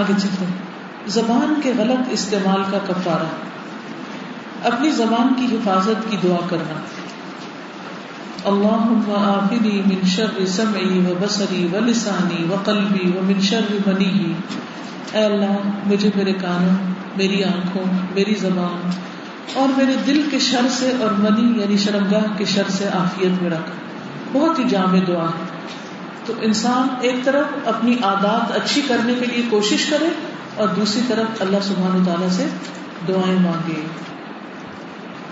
آگے چلتے ہیں. زبان کے غلط استعمال کا کفارہ. اپنی زبان کی حفاظت کی دعا کرنا. اللہم آفنی من شر سمعی و بصری و لسانی و قلبی و من شر منیی. اے اللہ مجھے میرے کانوں، میری آنکھوں، میری زبان اور میرے دل کے شر سے اور منی یعنی شرمگاہ کے شر سے عافیت میں رکھ. بہت ہی جامع دعا ہے. تو انسان ایک طرف اپنی عادات اچھی کرنے کے لیے کوشش کرے اور دوسری طرف اللہ سبحانہ و تعالیٰ سے دعائیں مانگے.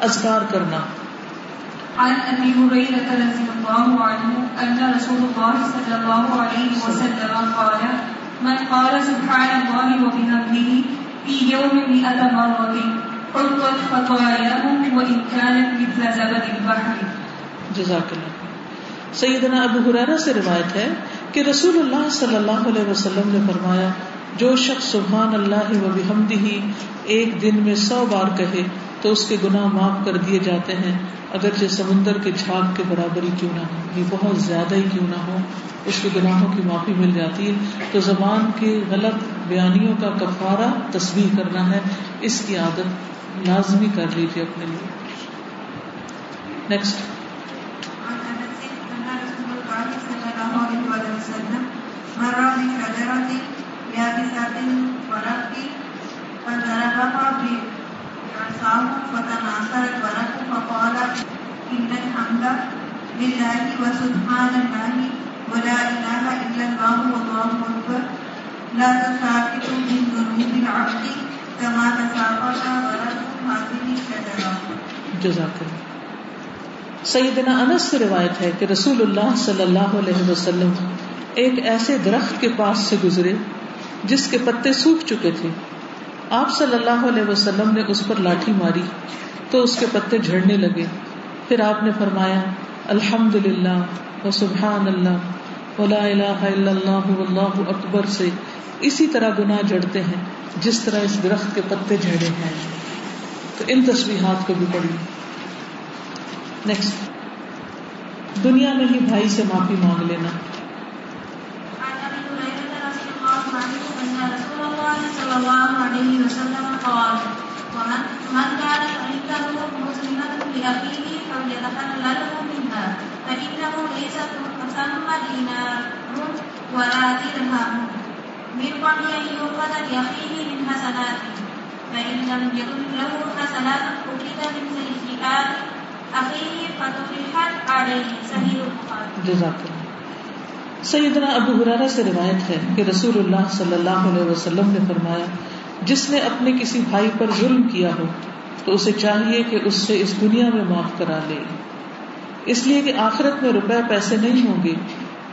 اذکار کرنا. عن ابی ہریرہ رضی اللہ عنہ ان رسول اللہ صلی اللہ علیہ وسلم قال من قال سبحان اللہ وبحمدہ فی یوم مئۃ مرۃ حطت خطایا وان کانت مثل زبد البحر. جزاک اللہ. سیدنا ابو ہریرہ سے روایت ہے کہ رسول اللہ صلی اللہ علیہ وسلم نے فرمایا جو شخص سبحان اللہ و بحمدہ ایک دن میں 100 بار کہے تو اس کے گناہ معاف کر دیے جاتے ہیں، اگرچہ سمندر کے جھاگ کے برابر ہی کیوں نہ ہو، یہ بہت زیادہ ہی کیوں نہ ہو، اس کے گناہوں کی معافی مل جاتی ہے. تو زبان کے غلط بیانیوں کا کفارہ تسبیح کرنا ہے، اس کی عادت لازمی کر لیجیے اپنے لیے. نیکسٹ. جزاک اللہ. سیدنا انس سے روایت ہے کہ رسول اللہ صلی اللہ علیہ وسلم ایک ایسے درخت کے پاس سے گزرے جس کے پتے سوکھ چکے تھے. آپ صلی اللہ علیہ وسلم نے اس پر لاٹھی ماری تو اس کے پتے جھڑنے لگے. پھر آپ نے فرمایا الحمدللہ وسبحان اللہ ولا الہ الا اللہ واللہ اکبر سے اسی طرح گناہ جھڑتے ہیں جس طرح اس درخت کے پتے جھڑے ہیں. تو ان تسبیحات کو بھی پڑھیں. نیکسٹ. دنیا میں ہی بھائی سے معافی مانگ لینا. سیدنا ابو ہریرہ سے روایت ہے کہ رسول اللہ صلی اللہ علیہ وسلم نے فرمایا جس نے اپنے کسی بھائی پر ظلم کیا ہو تو اسے چاہیے کہ اس سے اس دنیا میں معاف کرا لے، اس لیے کہ آخرت میں روپے پیسے نہیں ہوں گے.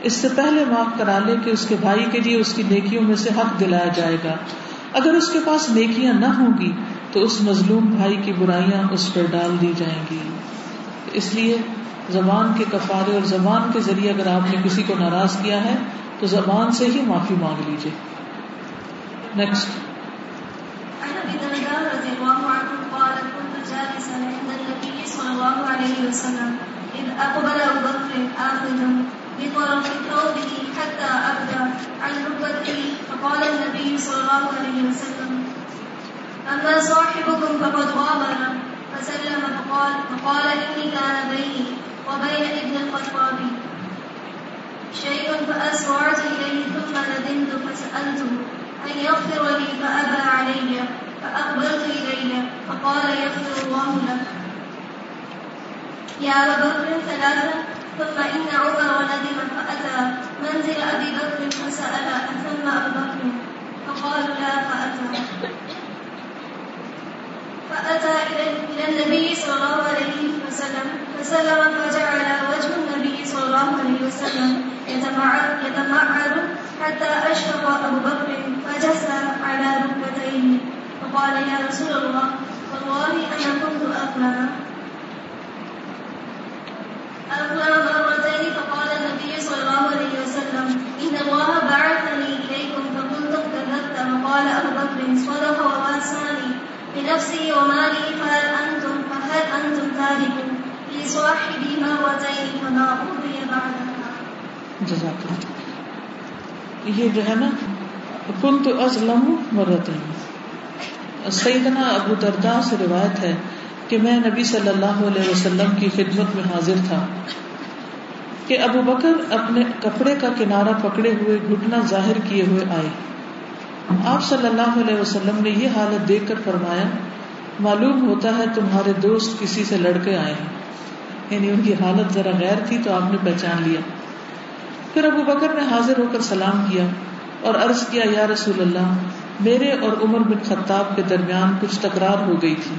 اس سے پہلے معاف کرا لے کہ اس کے بھائی کے لیے اس کی نیکیوں میں سے حق دلایا جائے گا. اگر اس کے پاس نیکیاں نہ ہوں گی تو اس مظلوم بھائی کی برائیاں اس پر ڈال دی جائیں گی. اس لیے زبان کے کفارے اور زبان کے ذریعے اگر آپ نے کسی کو ناراض کیا ہے تو زبان سے ہی معافی مانگ لیجیے. نیکسٹ. یہ جو ہے نا کنت ازلم مرتين. سیدنا ابو درداء سے روایت ہے کہ میں نبی صلی اللہ علیہ وسلم کی خدمت میں حاضر تھا کہ ابو بکر اپنے کپڑے کا کنارہ پکڑے ہوئے گھٹنا ظاہر کیے ہوئے آئے. آپ صلی اللہ علیہ وسلم نے یہ حالت دیکھ کر فرمایا, معلوم ہوتا ہے تمہارے دوست کسی سے لڑ کے آئے ہیں. یعنی ان کی حالت ذرا غیر تھی تو آپ نے پہچان لیا. پھر ابو بکر نے حاضر ہو کر سلام کیا اور عرض کیا, یا رسول اللہ, میرے اور عمر بن خطاب کے درمیان کچھ تکرار ہو گئی تھی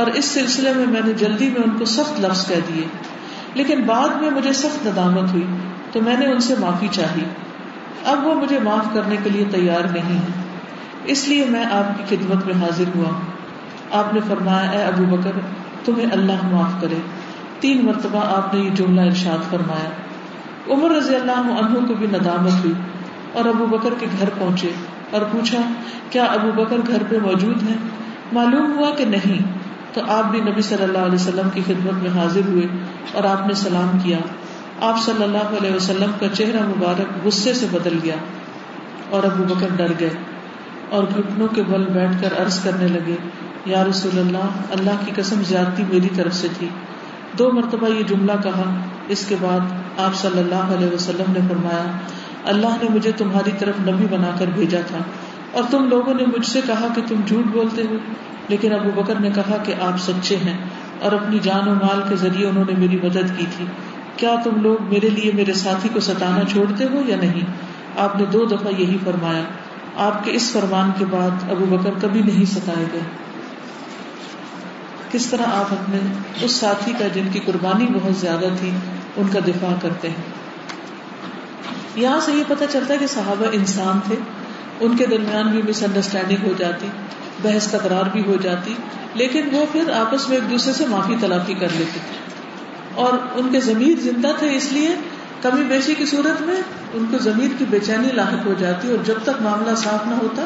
اور اس سلسلے میں میں نے جلدی میں ان کو سخت لفظ کہہ دیے, لیکن بعد میں مجھے سخت ندامت ہوئی تو میں نے ان سے معافی چاہی. اب وہ مجھے معاف کرنے کے لیے تیار نہیں ہیں, اس لیے میں آپ کی خدمت میں حاضر ہوا. آپ نے فرمایا, اے ابو بکر, تمہیں اللہ معاف کرے. 3 مرتبہ آپ نے یہ جملہ ارشاد فرمایا. عمر رضی اللہ عنہ کو بھی ندامت ہوئی اور ابو بکر کے گھر پہنچے اور پوچھا, کیا ابو بکر گھر پہ موجود ہیں؟ معلوم ہوا کہ نہیں, تو آپ بھی نبی صلی اللہ علیہ وسلم کی خدمت میں حاضر ہوئے اور آپ نے سلام کیا. آپ صلی اللہ علیہ وسلم کا چہرہ مبارک غصے سے بدل گیا اور ابو بکر ڈر گئے اور گھٹنوں کے بل بیٹھ کر عرض کرنے لگے, یا رسول اللہ, اللہ کی قسم زیادتی میری طرف سے تھی. 2 مرتبہ یہ جملہ کہا. اس کے بعد آپ صلی اللہ علیہ وسلم نے فرمایا, اللہ نے مجھے تمہاری طرف نبی بنا کر بھیجا تھا اور تم لوگوں نے مجھ سے کہا کہ تم جھوٹ بولتے ہو, لیکن ابو بکر نے کہا کہ آپ سچے ہیں اور اپنی جان و مال کے ذریعے انہوں نے میری مدد کی تھی. کیا تم لوگ میرے لیے میرے ساتھی کو ستانا چھوڑتے ہو یا نہیں؟ آپ نے 2 دفعہ یہی فرمایا. آپ کے اس فرمان کے بعد ابو بکر کبھی نہیں ستائے گئے. کس طرح آپ اپنے اس ساتھی کا جن کی قربانی بہت زیادہ تھی ان کا دفاع کرتے ہیں. یہاں سے یہ پتہ چلتا ہے کہ صحابہ انسان تھے, ان کے درمیان بھی مس انڈرسٹینڈنگ ہو جاتی, بحث تکرار بھی ہو جاتی, لیکن وہ پھر آپس میں ایک دوسرے سے معافی تلافی کر لیتے تھے. اور ان کے ضمیر زندہ تھے, اس لیے کمی بیشی کی صورت میں ان کو ضمیر کی بے چینی لاحق ہو جاتی اور جب تک معاملہ صاف نہ ہوتا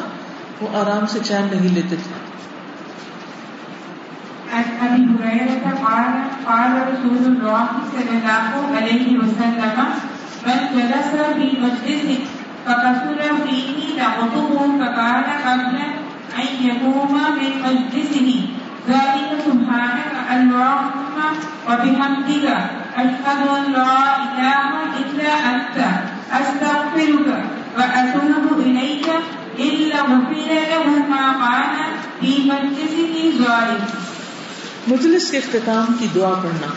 وہ آرام سے چین نہیں لیتے تھے. ابی ہریرہ قال قال رسول اللہ صلی اللہ علیہ وسلم, من جلس في مجلس فكثر فيه لغطه فكان قبل أن يقوم من مجلسه ذلك سبحانك اللهم وبحمدك أشهد أن لا إله إلا أنت أستغفرك وأتوب إليك إلا غفر له ما كان في مجلسه ظالما. مجلس کے اختتام کی دعا پڑھنا.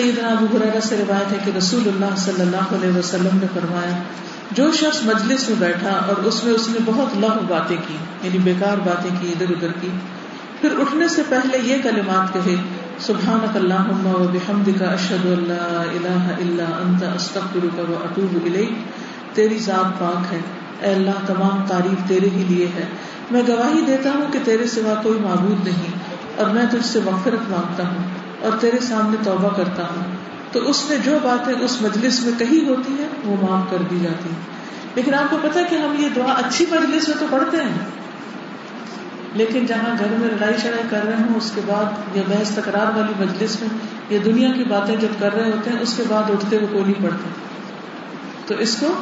سیدنا ابو ہریرہ سے روایت ہے کہ رسول اللہ صلی اللہ علیہ وسلم نے فرمایا, جو شخص مجلس میں بیٹھا اور اس نے بہت لغو باتیں کی, یعنی بیکار باتیں کی, ادھر ادھر کی, پھر اٹھنے سے پہلے یہ کلمات کہے, سبحانک اللہم وبحمدک اشہد ان لا الہ الا انت استغفرک واتوب الیک. تیری ذات پاک ہے, اے اللہ تمام تعریف تیرے ہی لیے ہے, میں گواہی دیتا ہوں کہ تیرے سوا کوئی معبود نہیں اور میں تجھ سے مغفرت مانگتا ہوں اور تیرے سامنے توبہ کرتا ہوں. تو اس نے جو باتیں اس مجلس میں کہی ہوتی ہیں وہ معاف کر دی جاتی ہیں. لیکن آپ کو پتا کہ ہم یہ دعا اچھی مجلس میں تو پڑھتے ہیں, لیکن جہاں گھر میں لڑائی شڑائی کر رہے ہوں اس کے بعد, یا بحث تکرار والی مجلس میں, یا دنیا کی باتیں جب کر رہے ہوتے ہیں اس کے بعد اٹھتے ہوئے کوئی نہیں پڑھتے. تو اس کو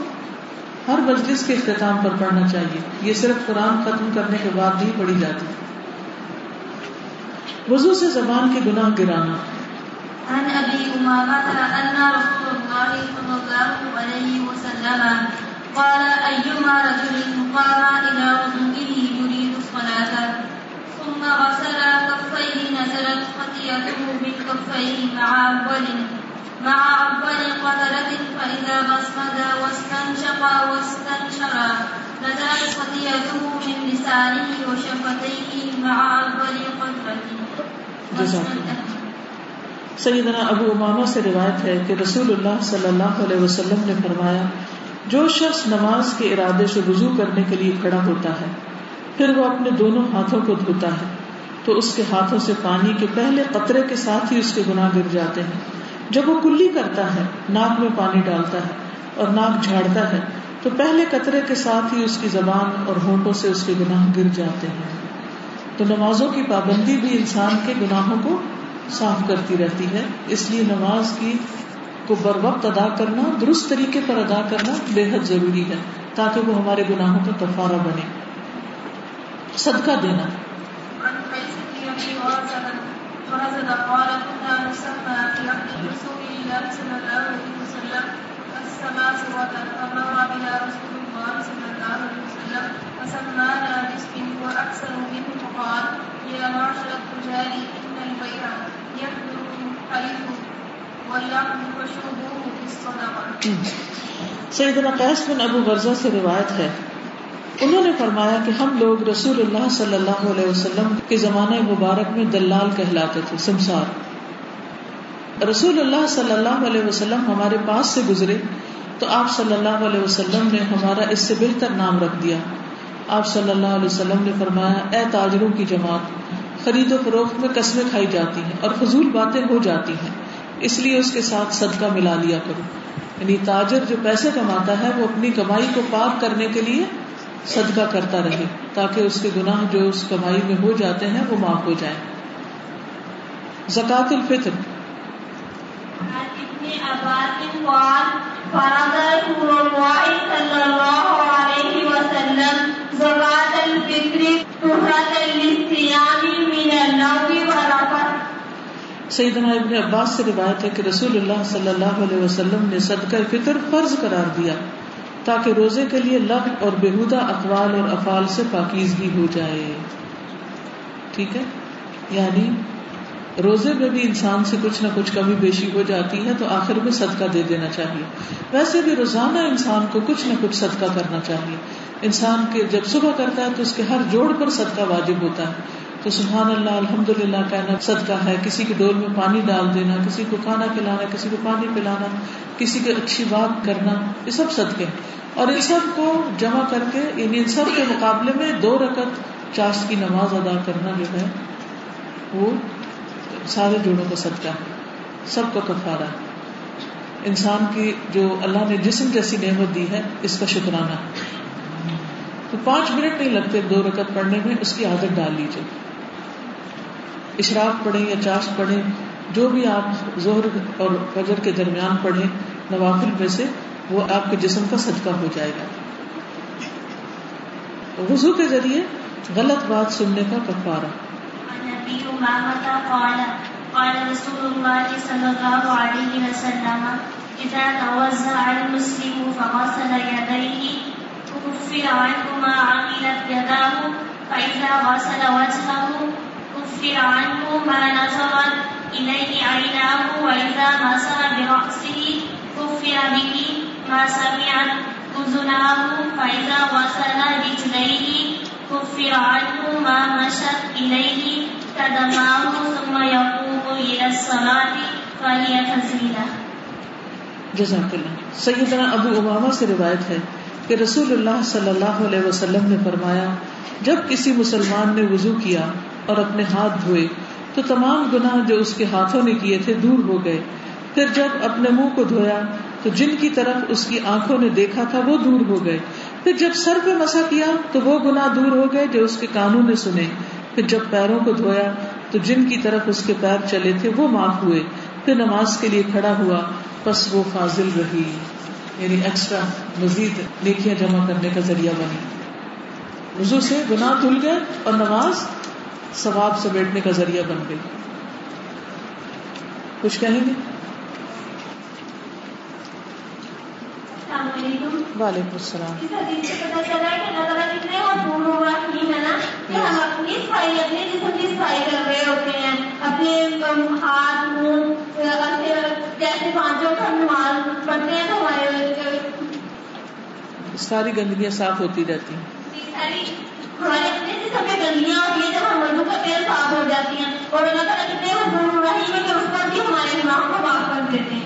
ہر مجلس کے اختتام پر پڑھنا چاہیے. یہ صرف قرآن ختم کرنے کے بعد نہیں پڑھی جاتی. وضو سے زبان کے گناہ گرانا. عن ابی امامہ ان رسول اللہ صلی اللہ علیہ وسلم قال, ایما رجل قام الى وضوئه يريد الصلاۃ ثم غسل كفيه نزلت خطیئته بكفيه مع اول قطرة فاذا بصمد واستنشر نزلت خطیئته من لسانه وشفتيه مع اول قطرة. سیدنا ابو امامہ سے روایت ہے کہ رسول اللہ صلی اللہ علیہ وسلم نے فرمایا, جو شخص نماز کے ارادے سے وضو کرنے کے لیے کھڑا ہوتا ہے پھر وہ اپنے دونوں ہاتھوں کو دھوتا ہے تو اس کے ہاتھوں سے پانی کے پہلے قطرے کے ساتھ ہی اس کے گناہ گر جاتے ہیں. جب وہ کلی کرتا ہے, ناک میں پانی ڈالتا ہے اور ناک جھاڑتا ہے تو پہلے قطرے کے ساتھ ہی اس کی زبان اور ہونٹوں سے اس کے گناہ گر جاتے ہیں. تو نمازوں کی پابندی بھی انسان کے گناہوں کو صاف کرتی رہتی ہے, اس لیے نماز کی کو بر وقت ادا کرنا، درست طریقے پر ادا کرنا بے حد ضروری ہے تاکہ وہ ہمارے گناہوں کا کفارہ بنے۔ صدقہ دینا، سیدنا قیس بن ابو برزہ سے روایت ہے، انہوں نے فرمایا کہ ہم لوگ رسول اللہ صلی اللہ علیہ وسلم کے زمانہ مبارک میں دلال کہلاتے تھے، سمسار۔ رسول اللہ صلی اللہ علیہ وسلم ہمارے پاس سے گزرے تو آپ صلی اللہ علیہ وسلم نے ہمارا اس سے بہتر نام رکھ دیا۔ آپ صلی اللہ علیہ وسلم نے فرمایا، اے تاجروں کی جماعت، خرید و فروخت میں قسمیں کھائی جاتی ہیں اور فضول باتیں ہو جاتی ہیں، اس لیے اس کے ساتھ صدقہ ملا لیا کرو۔ یعنی تاجر جو پیسے کماتا ہے وہ اپنی کمائی کو پاک کرنے کے لیے صدقہ کرتا رہے تاکہ اس کے گناہ جو اس کمائی میں ہو جاتے ہیں وہ معاف ہو جائیں۔ زکوۃ الفطر، سیدنا ابن عباس سے روایت ہے کہ رسول اللہ صلی اللہ علیہ وسلم نے صدقہ فطر فرض قرار دیا تاکہ روزے کے لیے لغو اور بیہودہ اقوال اور افعال سے پاکیزگی ہو جائے۔ ٹھیک ہے، یعنی روزے میں بھی انسان سے کچھ نہ کچھ کمی بیشی ہو جاتی ہے تو آخر میں صدقہ دے دینا چاہیے۔ ویسے بھی روزانہ انسان کو کچھ نہ کچھ صدقہ کرنا چاہیے۔ انسان کے جب صبح کرتا ہے تو اس کے ہر جوڑ پر صدقہ واجب ہوتا ہے، تو سبحان اللہ، الحمدللہ کہنا صدقہ ہے۔ کسی کی ڈول میں پانی ڈال دینا، کسی کو کھانا کھلانا، کسی کو پانی پلانا، کسی کی اچھی بات کرنا، یہ سب صدقے ہیں۔ اور ان سب کو جمع کر کے، یعنی ان سب کے مقابلے میں 2 رکعت چاشت کی نماز ادا کرنا جو ہے وہ سارے جوڑوں کا صدقہ ہے، سب کا کفارہ ہے۔ انسان کی جو اللہ نے جسم جیسی نعمت دی ہے اس کا شکرانہ۔ تو 5 منٹ نہیں لگتے 2 رکعت پڑھنے میں، اس کی عادت ڈال لیجیے۔ اشراق پڑھیں یا چاشت پڑھیں، جو بھی آپ ظہر اور فجر کے درمیان پڑھیں نوافل میں سے، وہ آپ کے جسم کا صدقہ ہو جائے گا۔ وضو کے ذریعے غلط بات سننے کا کفارہ۔ جزاک اللہ۔ سیدنا ابو امامہ سے روایت ہے کہ رسول اللہ صلی اللہ علیہ وسلم نے فرمایا، جب کسی مسلمان نے وضو کیا اور اپنے ہاتھ دھوئے تو تمام گناہ جو اس کے ہاتھوں نے کیے تھے دور ہو گئے، پھر جب اپنے منہ کو دھویا تو جن کی طرف اس کی آنکھوں نے دیکھا تھا وہ دور ہو گئے، پھر جب سر پہ مسح کیا تو وہ گناہ دور ہو گئے جو اس کے کانوں نے سنے، پھر جب پیروں کو دھویا تو جن کی طرف اس کے پیر چلے تھے وہ معاف ہوئے، پھر نماز کے لیے کھڑا ہوا پس وہ فاضل رہی۔ یعنی ایکسٹرا مزید نیکیاں جمع کرنے کا ذریعہ بنی۔ وضو سے گناہ دھل گئے اور نماز ثواب سمیٹنے کا ذریعہ بن گئی۔ کچھ کہیں گے؟ وعلیکم السلام۔ ساری گندگیاں صاف ہوتی رہتی ہیں،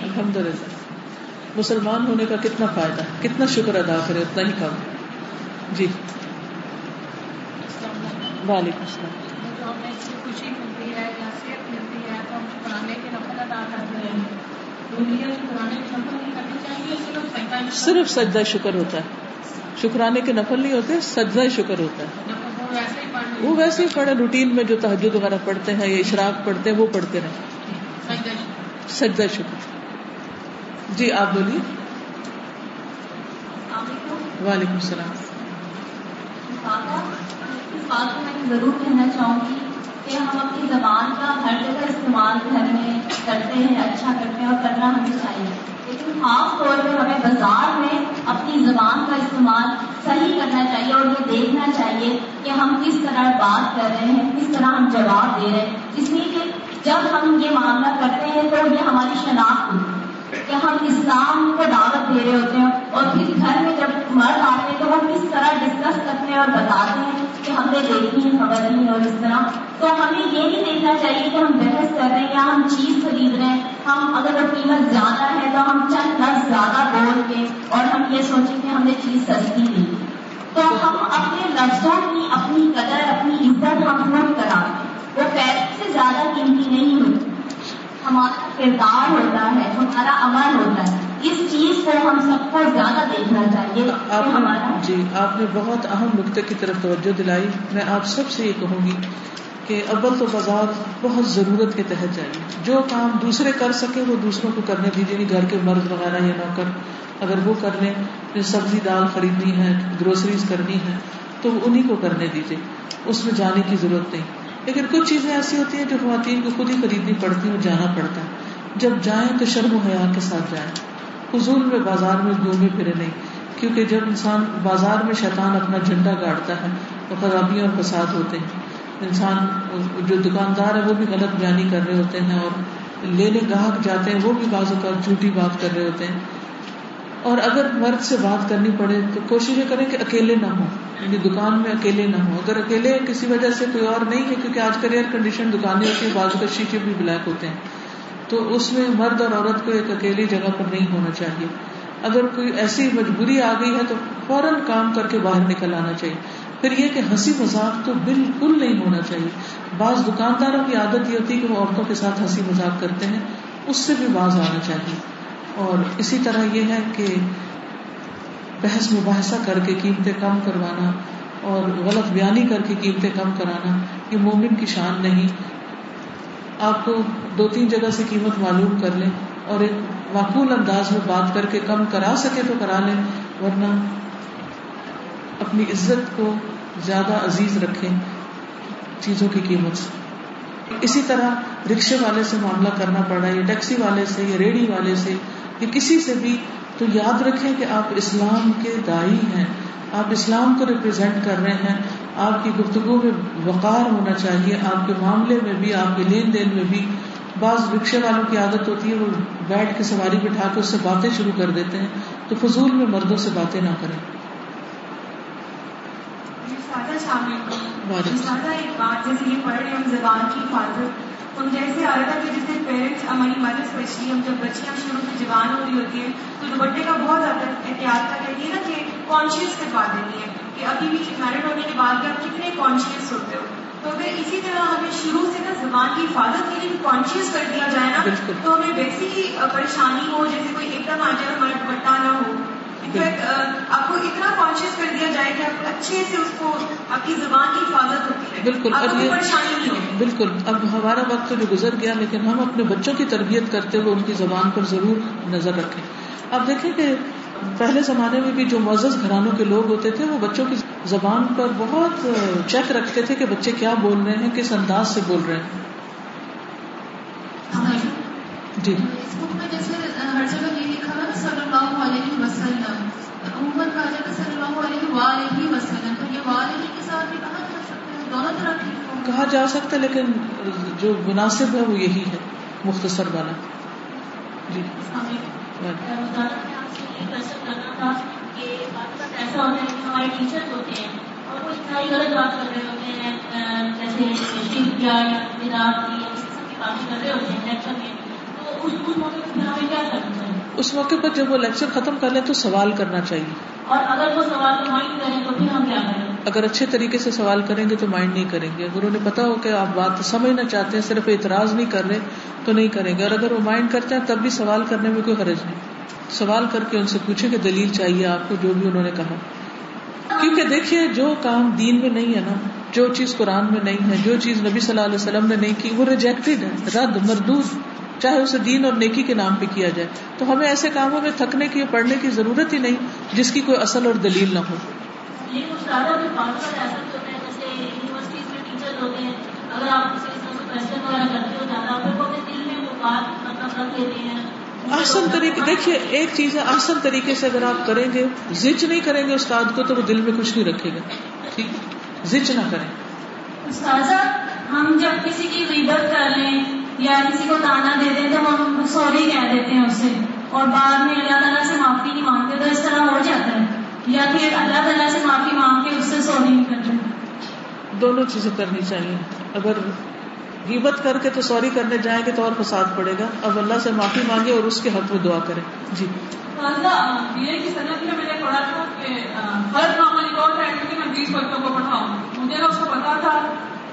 الحمد للہ۔ مسلمان ہونے کا کتنا فائدہ، کتنا شکر ادا کرے اتنا ہی کم۔ جی وعلیکم السلام۔ خوشی ملتی ہے، ملتی ہے تو ہم پرانے کی نفل ادا کرتے ہیں، صرف سجدہ شکر ہوتا ہے، شکرانے کے نفل نہیں ہوتے، سجدہ شکر ہوتا ہے۔ وہ ویسے ہی پڑھے، روٹین میں جو تہجد وغیرہ پڑھتے ہیں یا اشراق پڑھتے ہیں وہ پڑھتے رہے، سجدہ شکر۔ جی آپ بولیے. وعلیکم السلام. بات کو میں ضرور کہنا چاہوں گی کہ ہم اپنی زبان کا ہر جگہ استعمال گھر میں کرتے ہیں, اچھا کرتے ہیں اور کرنا ہمیں چاہیے, لیکن خاص طور پر ہمیں بازار میں اپنی زبان کا استعمال صحیح کرنا چاہیے اور یہ دیکھنا چاہیے کہ ہم کس طرح بات کر رہے ہیں, کس طرح ہم جواب دے رہے ہیں, جس لیے کہ جب ہم یہ معاملہ کرتے ہیں تو یہ ہماری شناخت ہوتی ہے کہ ہم اسلام کو دعوت دے رہے ہوتے ہیں. اور پھر گھر میں جب مرد آتے ہیں تو ہم کس طرح ڈسکس کرتے ہیں اور بتاتے ہیں کہ ہم نے دیکھی ہے خبریں اور اس طرح. تو ہمیں یہ نہیں دیکھنا چاہیے کہ ہم بحث کر رہے ہیں یا ہم چیز خرید رہے ہیں, ہم اگر وہ قیمت زیادہ ہے تو ہم چند لفظ زیادہ بول کے اور ہم یہ سوچیں کہ ہم نے چیز سستی لی. تو ہم اپنے لفظوں کی اپنی قدر, اپنی عزت ہم خود کراتے ہیں, وہ پیسے سے زیادہ قیمتی نہیں ہوتی. ہمارا کردار ہوتا ہے, ہمارا عمل ہوتا ہے, اس چیز کو ہم سب کو زیادہ دیکھنا چاہیے. جی آپ نے بہت اہم نقطے کی طرف توجہ دلائی. میں آپ سب سے یہ کہوں گی کہ اول تو بازار بہت ضرورت کے تحت جائیے. جو کام دوسرے کر سکے وہ دوسروں کو کرنے دیجیے, نہیں گھر کے مرد وغیرہ یا نوکر اگر وہ کر لیں, سبزی دال خریدنی ہے, گروسریز کرنی ہے, تو انہیں کو کرنے دیجیے, اس میں جانے کی ضرورت نہیں. لیکن کچھ چیزیں ایسی ہوتی ہیں جو خواتین کو خود ہی خریدنی پڑتی ہیں اور جانا پڑتا ہے. جب جائیں تو شرم و حیا کے ساتھ جائیں, حضور میں بازار میں گھومے پھرے نہیں, کیونکہ جب انسان بازار میں شیطان اپنا جھنڈا گاڑتا ہے تو خرابیاں اور فساد ہوتے ہیں. انسان جو دکاندار ہے وہ بھی غلط بیانی کر رہے ہوتے ہیں, اور لینے گاہک جاتے ہیں وہ بھی بعض اوقات جھوٹی بات کر رہے ہوتے ہیں. اور اگر مرد سے بات کرنی پڑے تو کوشش کریں کہ اکیلے نہ ہوں, یعنی دکان میں اکیلے نہ ہوں. اگر اکیلے کسی وجہ سے کوئی اور نہیں ہے, کیونکہ آج کل ایئر کنڈیشن دکانیں ہوتی ہیں, بازو کا شیشے بھی بلیک ہوتے ہیں, تو اس میں مرد اور عورت کو ایک اکیلی جگہ پر نہیں ہونا چاہیے. اگر کوئی ایسی مجبوری آ گئی ہے تو فوراً کام کر کے باہر نکل آنا چاہیے. پھر یہ کہ ہنسی مذاق تو بالکل نہیں ہونا چاہیے. بعض دکانداروں کی عادت یہ ہوتی ہے کہ وہ عورتوں کے ساتھ ہنسی مذاق کرتے ہیں, اس سے بھی باز آنا چاہیے. اور اسی طرح یہ ہے کہ بحث مباحثہ کر کے قیمتیں کم کروانا اور غلط بیانی کر کے قیمتیں کم کرانا یہ مومن کی شان نہیں. آپ کو دو تین جگہ سے قیمت معلوم کر لیں اور ایک معقول انداز میں بات کر کے کم کرا سکے تو کرا لیں, ورنہ اپنی عزت کو زیادہ عزیز رکھیں چیزوں کی قیمت سے. اسی طرح رکشے والے سے معاملہ کرنا پڑا ہے, یا ٹیکسی والے سے, یا ریڑھی والے سے, یا کسی سے بھی, تو یاد رکھیں کہ آپ اسلام کے داعی ہیں, آپ اسلام کو ریپرزینٹ کر رہے ہیں. آپ کی گفتگو میں وقار ہونا چاہیے, آپ کے معاملے میں بھی, آپ کے لین دین میں بھی. بعض رکشے والوں کی عادت ہوتی ہے وہ بیٹھ کے سواری بٹھا کے اس سے باتیں شروع کر دیتے ہیں, تو فضول میں مردوں سے باتیں نہ کریں. ایک بات جیسے یہ پڑھ رہے ہم زبان کی حفاظت, ہم جیسے آ رہا تھا کہ جیسے پیرنٹس ہماری مدد اسپیشلی ہم جب بچیاں شروع سے جوان ہو رہی ہوتی ہیں تو دوپٹے کا بہت زیادہ احتیاط کا کہتی ہے نا کہ کانشیس کروا دیتی ہے کہ ابھی بھی میرڈ ہونے کے بعد آپ کتنے کانشیس ہوتے ہو. تو اگر اسی طرح ہمیں شروع سے نا زبان کی حفاظت کے لیے کانشیس کر دیا جائے نا تو ہمیں ویسی ہی پریشانی ہو جیسے کوئی ایک دم آ جائے ہمارا دوپٹہ نہ ہو. آپ کو اتنا کانشیس کر دیا جائے کہ آپ اچھے سے اس کو آپ کی زبان کی حفاظت ہوتی ہے, بالکل پریشانی نہیں ہوگی. بالکل اب ہمارا وقت تو جو گزر گیا, لیکن ہم اپنے بچوں کی تربیت کرتے ہوئے ان کی زبان پر ضرور نظر رکھیں. آپ دیکھیں کہ پہلے زمانے میں بھی جو معزز گھرانوں کے لوگ ہوتے تھے وہ بچوں کی زبان پر بہت چیک رکھتے تھے کہ بچے کیا بول رہے ہیں, کس انداز سے بول رہے ہیں. جی اس بک میں جیسے ہر جگہ یہ لکھا ہوا صلی اللہ علیہ وسلم, عموماً کہا جاتا ہے صلی اللہ علیہ وآلہ وسلم, تو یہ وآلہ کے ساتھ بھی کہا جا سکتا ہے, دونوں طرح کہا جا سکتا ہے, لیکن جو مناسب ہے وہ یہی ہے مختصر والا. جی ایسا ہوتا ہے کہ ہمارے ٹیچر ہوتے ہیں اور وہ اتنا ہی غلط بات کر رہے ہوتے ہیں, جیسے اس موقع پر جب وہ لیکچر ختم کر لیں تو سوال کرنا چاہیے, اور اگر وہ سوال مائنڈ کریں تو پھر ہم کیا کریں؟ اگر اچھے طریقے سے سوال کریں گے تو مائنڈ نہیں کریں گے. اگر انہیں پتا ہو کہ آپ بات سمجھنا چاہتے ہیں, صرف اعتراض نہیں کر رہے, تو نہیں کریں گے. اور اگر وہ مائنڈ کرتے ہیں تب بھی سوال کرنے میں کوئی حرج نہیں, سوال کر کے ان سے پوچھیں کہ دلیل چاہیے آپ کو جو بھی انہوں نے کہا. کیونکہ دیکھیے جو کام دین میں نہیں ہے نا, جو چیز قرآن میں نہیں ہے, جو چیز نبی صلی اللہ علیہ وسلم نے نہیں کی, وہ ریجیکٹڈ ہے, رد, مردود. چاہے اسے دین اور نیکی کے نام پہ کیا جائے. تو ہمیں ایسے کاموں میں تھکنے کی یا پڑھنے کی ضرورت ہی نہیں جس کی کوئی اصل اور دلیل نہ ہو. آسان طریقے دیکھیے, ایک چیز ہے آسان طریقے سے اگر آپ کریں گے, زج نہیں کریں گے استاد کو تو وہ دل میں کچھ نہیں رکھے گا. ٹھیک, زج نہ کریں. استاذہ ہم جب کسی کی غیبت کر لیں یا کسی کو تانا دے دیں تو ہم سوری کہہ دیتے ہیں اسے, اور بعد میں اللہ تعالیٰ سے معافی نہیں مانگتے, تو اس طرح ہو جاتا ہے, یا پھر اللہ تعالیٰ سے معافی مانگ کے اس سے سوری نہیں کرتے. دونوں چیزیں کرنی چاہیے. اگر غیبت کر کے تو سوری کرنے جائیں گے تو اور فساد پڑے گا, اب اللہ سے معافی مانگے اور اس کے حق میں دعا کریں. جی یہ کی صنعت میں نے پڑھا تھا کہ ہر معاملے کو میں 20 بچوں کو پڑھاؤں, مجھے اس کو پتا تھا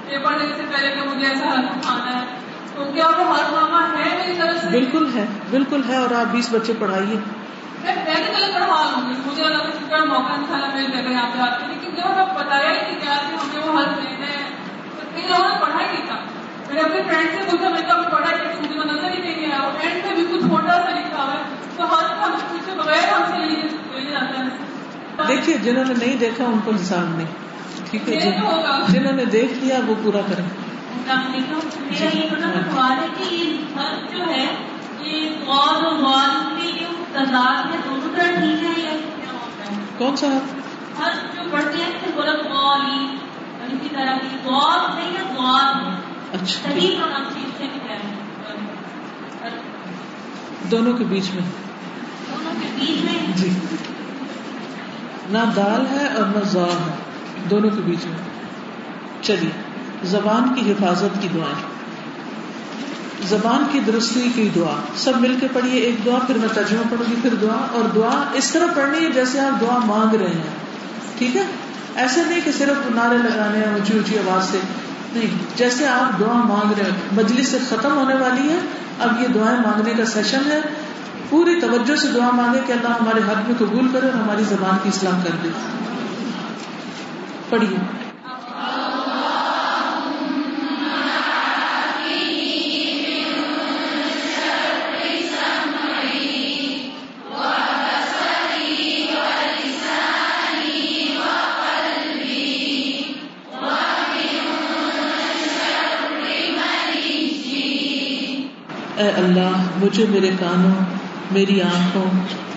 پیپر لینے سے پہلے کہ مجھے ایسا حق آنا ہے, تو کیا وہ ہر ماما ہے میری طرف سے؟ بالکل ہے, بالکل ہے. اور آپ 20 بچے پڑھائیے. میں پہلے پہلے پڑھا لوں گی, مجھے اللہ موقع ان شاء اللہ مل جائے گا یہاں پہ آپ کے, لیکن جب ہمیں بتایا کہ کیا ہمیں وہ حق لینا ہے تو کہیں اور پڑھا نہیں تھا. میں نے اپنے فرینڈ سے پوچھا, میں نے کہا پڑھا کہ مجھے نظر ہی نہیں آیا, اور اینڈ میں بھی کچھ موٹا سا لکھا ہوا ہے, تو ہر ہم پوچھے بغیر ہم سے لے جاتا ہے. دیکھیے جنہوں نے نہیں دیکھا ان کو انسان نہیں, ٹھیک ہے, جنہوں نے دیکھ لیا وہ پورا کریں. میرا یہ سوال ہے کہ یہ حق جو ہے یہ غور و غور میں جو تضاد میں دونوں طرح ٹھیک ہے یا کیا ہوتا ہے؟ کون سا حق؟ حق جو پڑھتے ہیں کہ غور غوری ان کی طرح کی غور ہے یا غور ہے؟ اچھا, دونوں کے بیچ میں, دونوں کے بیچ میں جی, نہ دال ہے اور نہ زال ہے, دونوں کے بیچ میں. چلیے زبان کی حفاظت کی دعائیں, زبان کی درستی کی دعا, سب مل کے پڑھیے ایک دعا, پھر میں ترجمہ پڑھوں گی, پھر دعا. اور دعا اس طرح پڑھنی ہے جیسے آپ دعا مانگ رہے ہیں, ٹھیک ہے؟ ایسا نہیں کہ صرف نعرے لگانے ہیں اونچی اونچی آواز سے, نہیں, جیسے آپ دعا مانگ رہے ہیں. مجلس سے ختم ہونے والی ہے, اب یہ دعائیں مانگنے کا سیشن ہے, پوری توجہ سے دعا مانگے کہ اللہ ہمارے حق میں قبول کرے اور ہماری زبان کی اصلاح کر دے. پڑھیے. اے اللہ, مجھے میرے کانوں, میری آنکھوں,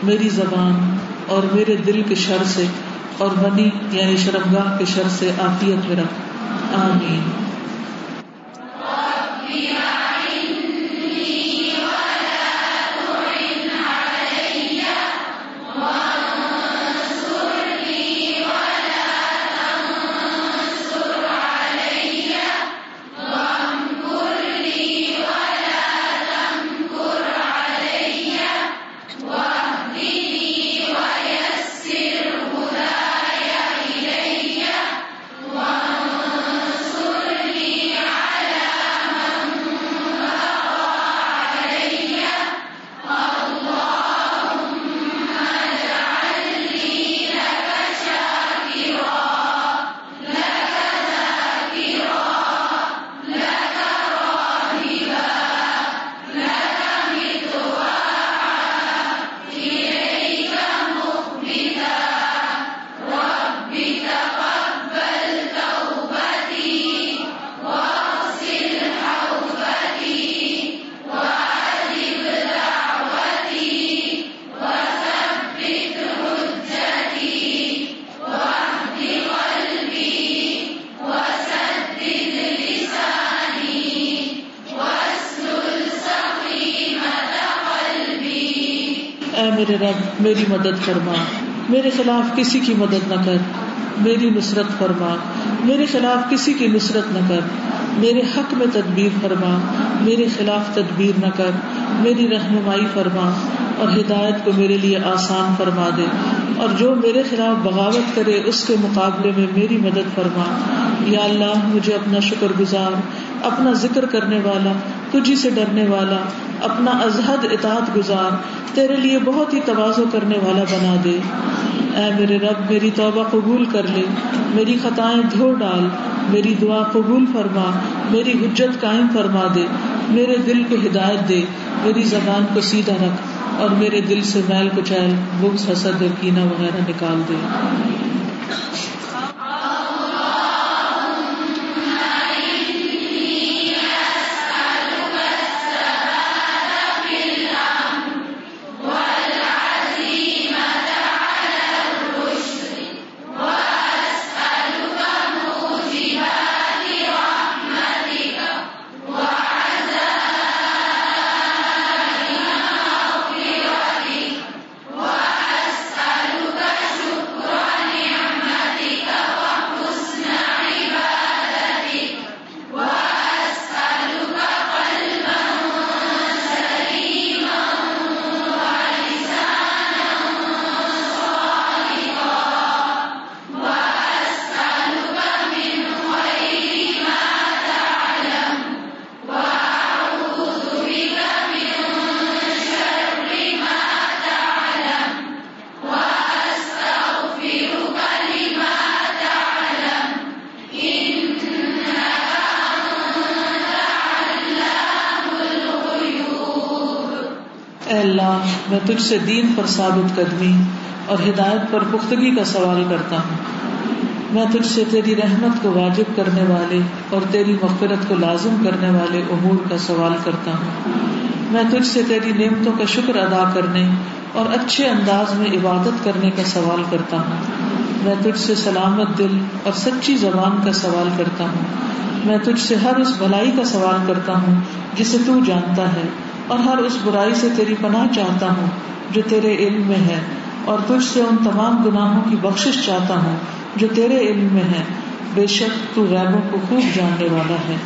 میری زبان اور میرے دل کے شر سے اور منی یعنی شرمگاہ کے شر سے عافیت میں رکھ, آمین. میرے رب, میری مدد فرما, میرے خلاف کسی کی مدد نہ کر, میری نصرت فرما, میرے خلاف کسی کی نصرت نہ کر, میرے حق میں تدبیر فرما, میرے خلاف تدبیر نہ کر, میری رہنمائی فرما اور ہدایت کو میرے لیے آسان فرما دے, اور جو میرے خلاف بغاوت کرے اس کے مقابلے میں میری مدد فرما. یا اللہ, مجھے اپنا شکر گزار, اپنا ذکر کرنے والا, تجھی سے ڈرنے والا, اپنا ازحد اطاعت گزار, تیرے لیے بہت ہی تواضع کرنے والا بنا دے. اے میرے رب, میری توبہ قبول کر لے, میری خطائیں دھو ڈال, میری دعا قبول فرما, میری حجت قائم فرما دے. میرے دل کو ہدایت دے، میری زبان کو سیدھا رکھ، اور میرے دل سے میل کچیل، بغض، حسد اور کینہ وغیرہ نکال دے۔ میں تجھ سے دین پر ثابت قدمی اور ہدایت پر پختگی کا سوال کرتا ہوں۔ میں تجھ سے تیری رحمت کو واجب کرنے والے اور تیری مغفرت کو لازم کرنے والے امور کا سوال کرتا ہوں۔ میں تجھ سے تیری نعمتوں کا شکر ادا کرنے اور اچھے انداز میں عبادت کرنے کا سوال کرتا ہوں۔ میں تجھ سے سلامت دل اور سچی زبان کا سوال کرتا ہوں۔ میں تجھ سے ہر اس بھلائی کا سوال کرتا ہوں جسے تو جانتا ہے، اور ہر اس برائی سے تیری پناہ چاہتا ہوں جو تیرے علم میں ہے، اور تجھ سے ان تمام گناہوں کی بخشش چاہتا ہوں جو تیرے علم میں ہے۔ بے شک تو غیبوں کو خوب جاننے والا ہے۔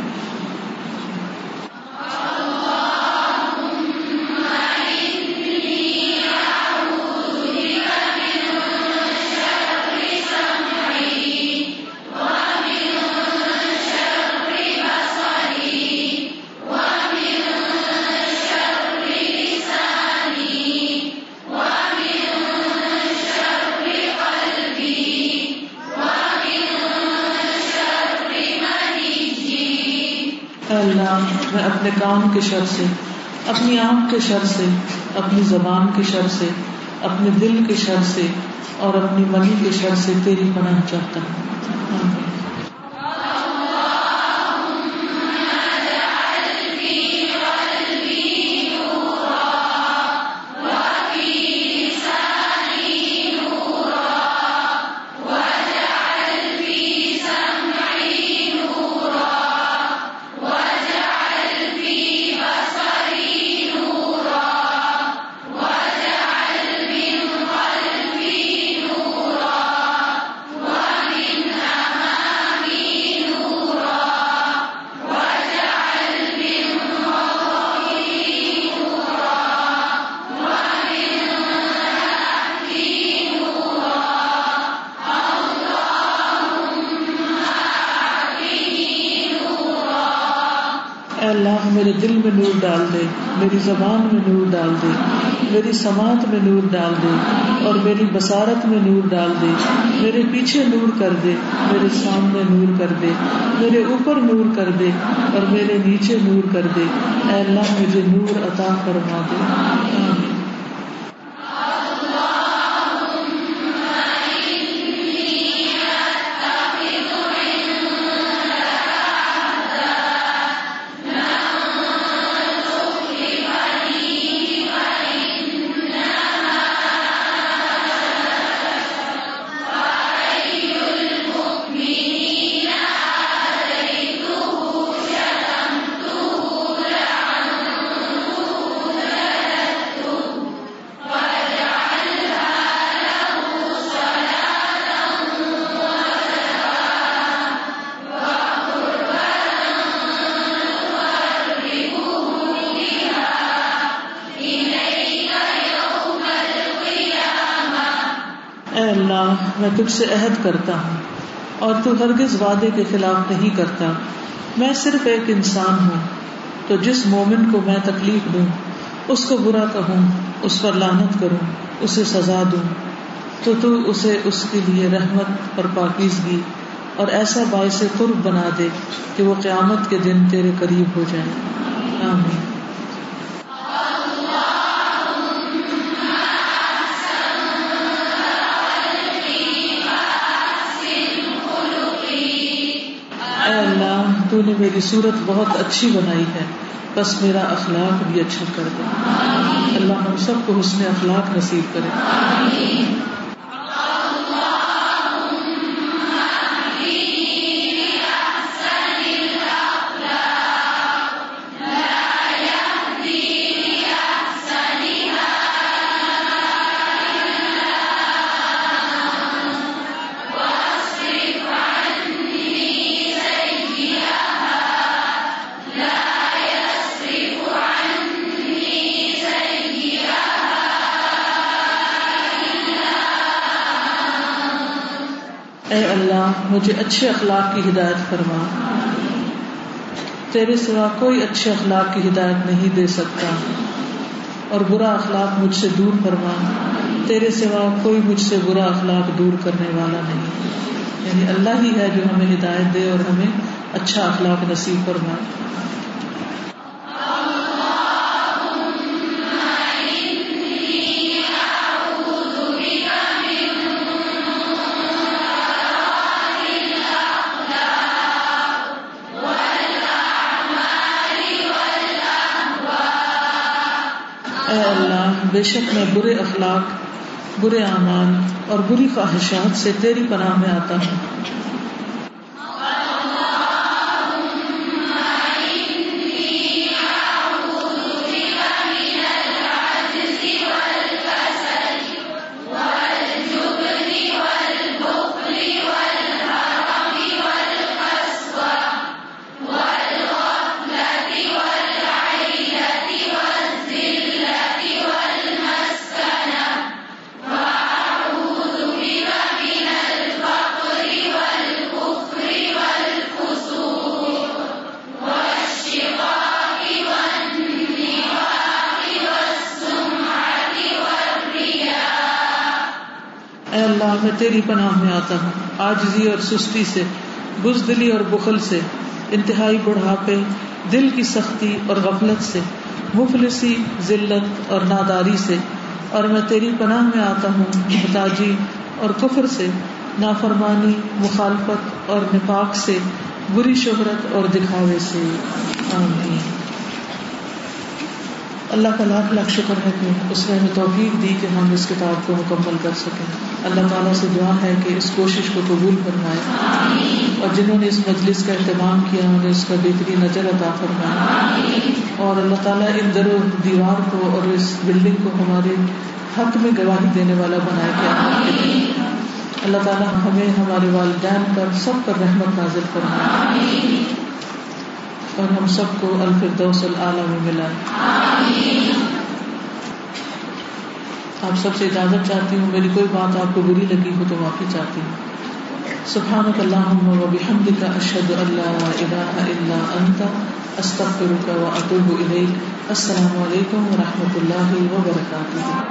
میں اپنے کان کے شر سے، اپنی آنکھ کے شر سے، اپنی زبان کے شر سے، اپنے دل کے شر سے اور اپنی منی کے شر سے تیری پناہ چاہتا ہوں۔ آمین۔ اللہ میرے دل میں نور ڈال دے، میری زبان میں نور ڈال دے، میری سماعت میں نور ڈال دے، اور میری بصارت میں نور ڈال دے، میرے پیچھے نور کر دے، میرے سامنے نور کر دے، میرے اوپر نور کر دے اور میرے نیچے نور کر دے۔ اے اللہ مجھے نور عطا فرما دے۔ آمین۔ میں تجھ سے عہد کرتا ہوں اور تو ہرگز وعدے کے خلاف نہیں کرتا۔ میں صرف ایک انسان ہوں، تو جس مومن کو میں تکلیف دوں، اس کو برا کہوں، اس پر لعنت کروں، اسے سزا دوں، تو اسے اس کے لیے رحمت اور پاکیزگی اور ایسا باعث قرب بنا دے کہ وہ قیامت کے دن تیرے قریب ہو جائے۔ آمین. تو نے میری صورت بہت اچھی بنائی ہے، بس میرا اخلاق بھی اچھا کر دے. اللہ ہم سب کو حسن اخلاق نصیب کرے. اے اللہ مجھے اچھے اخلاق کی ہدایت فرما، تیرے سوا کوئی اچھے اخلاق کی ہدایت نہیں دے سکتا، اور برا اخلاق مجھ سے دور فرما، تیرے سوا کوئی مجھ سے برا اخلاق دور کرنے والا نہیں. یعنی اللہ ہی ہے جو ہمیں ہدایت دے اور ہمیں اچھا اخلاق نصیب فرما. بے شک میں برے اخلاق، برے اعمال اور بری خواہشات سے تیری پناہ میں آتا ہوں. میں تیری پناہ میں آتا ہوں عاجزی اور سستی سے، بزدلی اور بخل سے، انتہائی بڑھاپے، دل کی سختی اور غفلت سے، مفلسی، ذلت اور ناداری سے، اور میں تیری پناہ میں آتا ہوں محتاجی اور کفر سے، نافرمانی، مخالفت اور نفاق سے، بری شہرت اور دکھاوے سے. آمین. اللہ کا لاکھ لاکھ شکر ہے کہ اس نے ہمیں توفیق دی کہ ہم اس کتاب کو مکمل کر سکیں. اللہ تعالیٰ سے دعا ہے کہ اس کوشش کو قبول فرمائے، اور جنہوں نے اس مجلس کا اہتمام کیا انہیں اس کا بہترین اجر عطا فرمائے، اور اللہ تعالیٰ ان در و دیوار کو اور اس بلڈنگ کو ہمارے حق میں گواہی دینے والا بنائے کہ اللہ تعالیٰ ہمیں، ہمارے والدین پر، سب پر رحمت نازل فرمائے، اور ہم سب کو الفردوس الاعلی میں ملائے. آپ سب سے اجازت چاہتی ہوں. میری کوئی بات آپ کو بری لگی ہو تو معافی چاہتی ہوں. سبحانک اللہم و بحمدک، اشہد ان لا الہ الا انت، استغفرک و اتوب الیک. السلام علیکم و رحمۃ اللہ وبرکاتہ.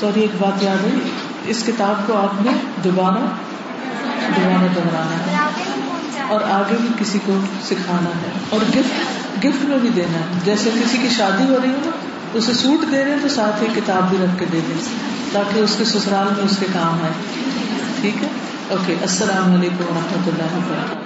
سوری، ایک بات یاد ہے، اس کتاب کو آپ نے دوبارہ دہرانا ہے، اور آگے بھی کسی کو سکھانا ہے، اور گفٹ میں بھی دینا ہے. جیسے کسی کی شادی ہو رہی ہو نا، اسے سوٹ دے رہے ہیں تو ساتھ ہی کتاب بھی رکھ کے دے دیں، تاکہ اس کے سسرال میں اس کے کام آئے. ٹھیک ہے، اوکے. السلام علیکم و رحمۃ اللہ وبرکاتہ.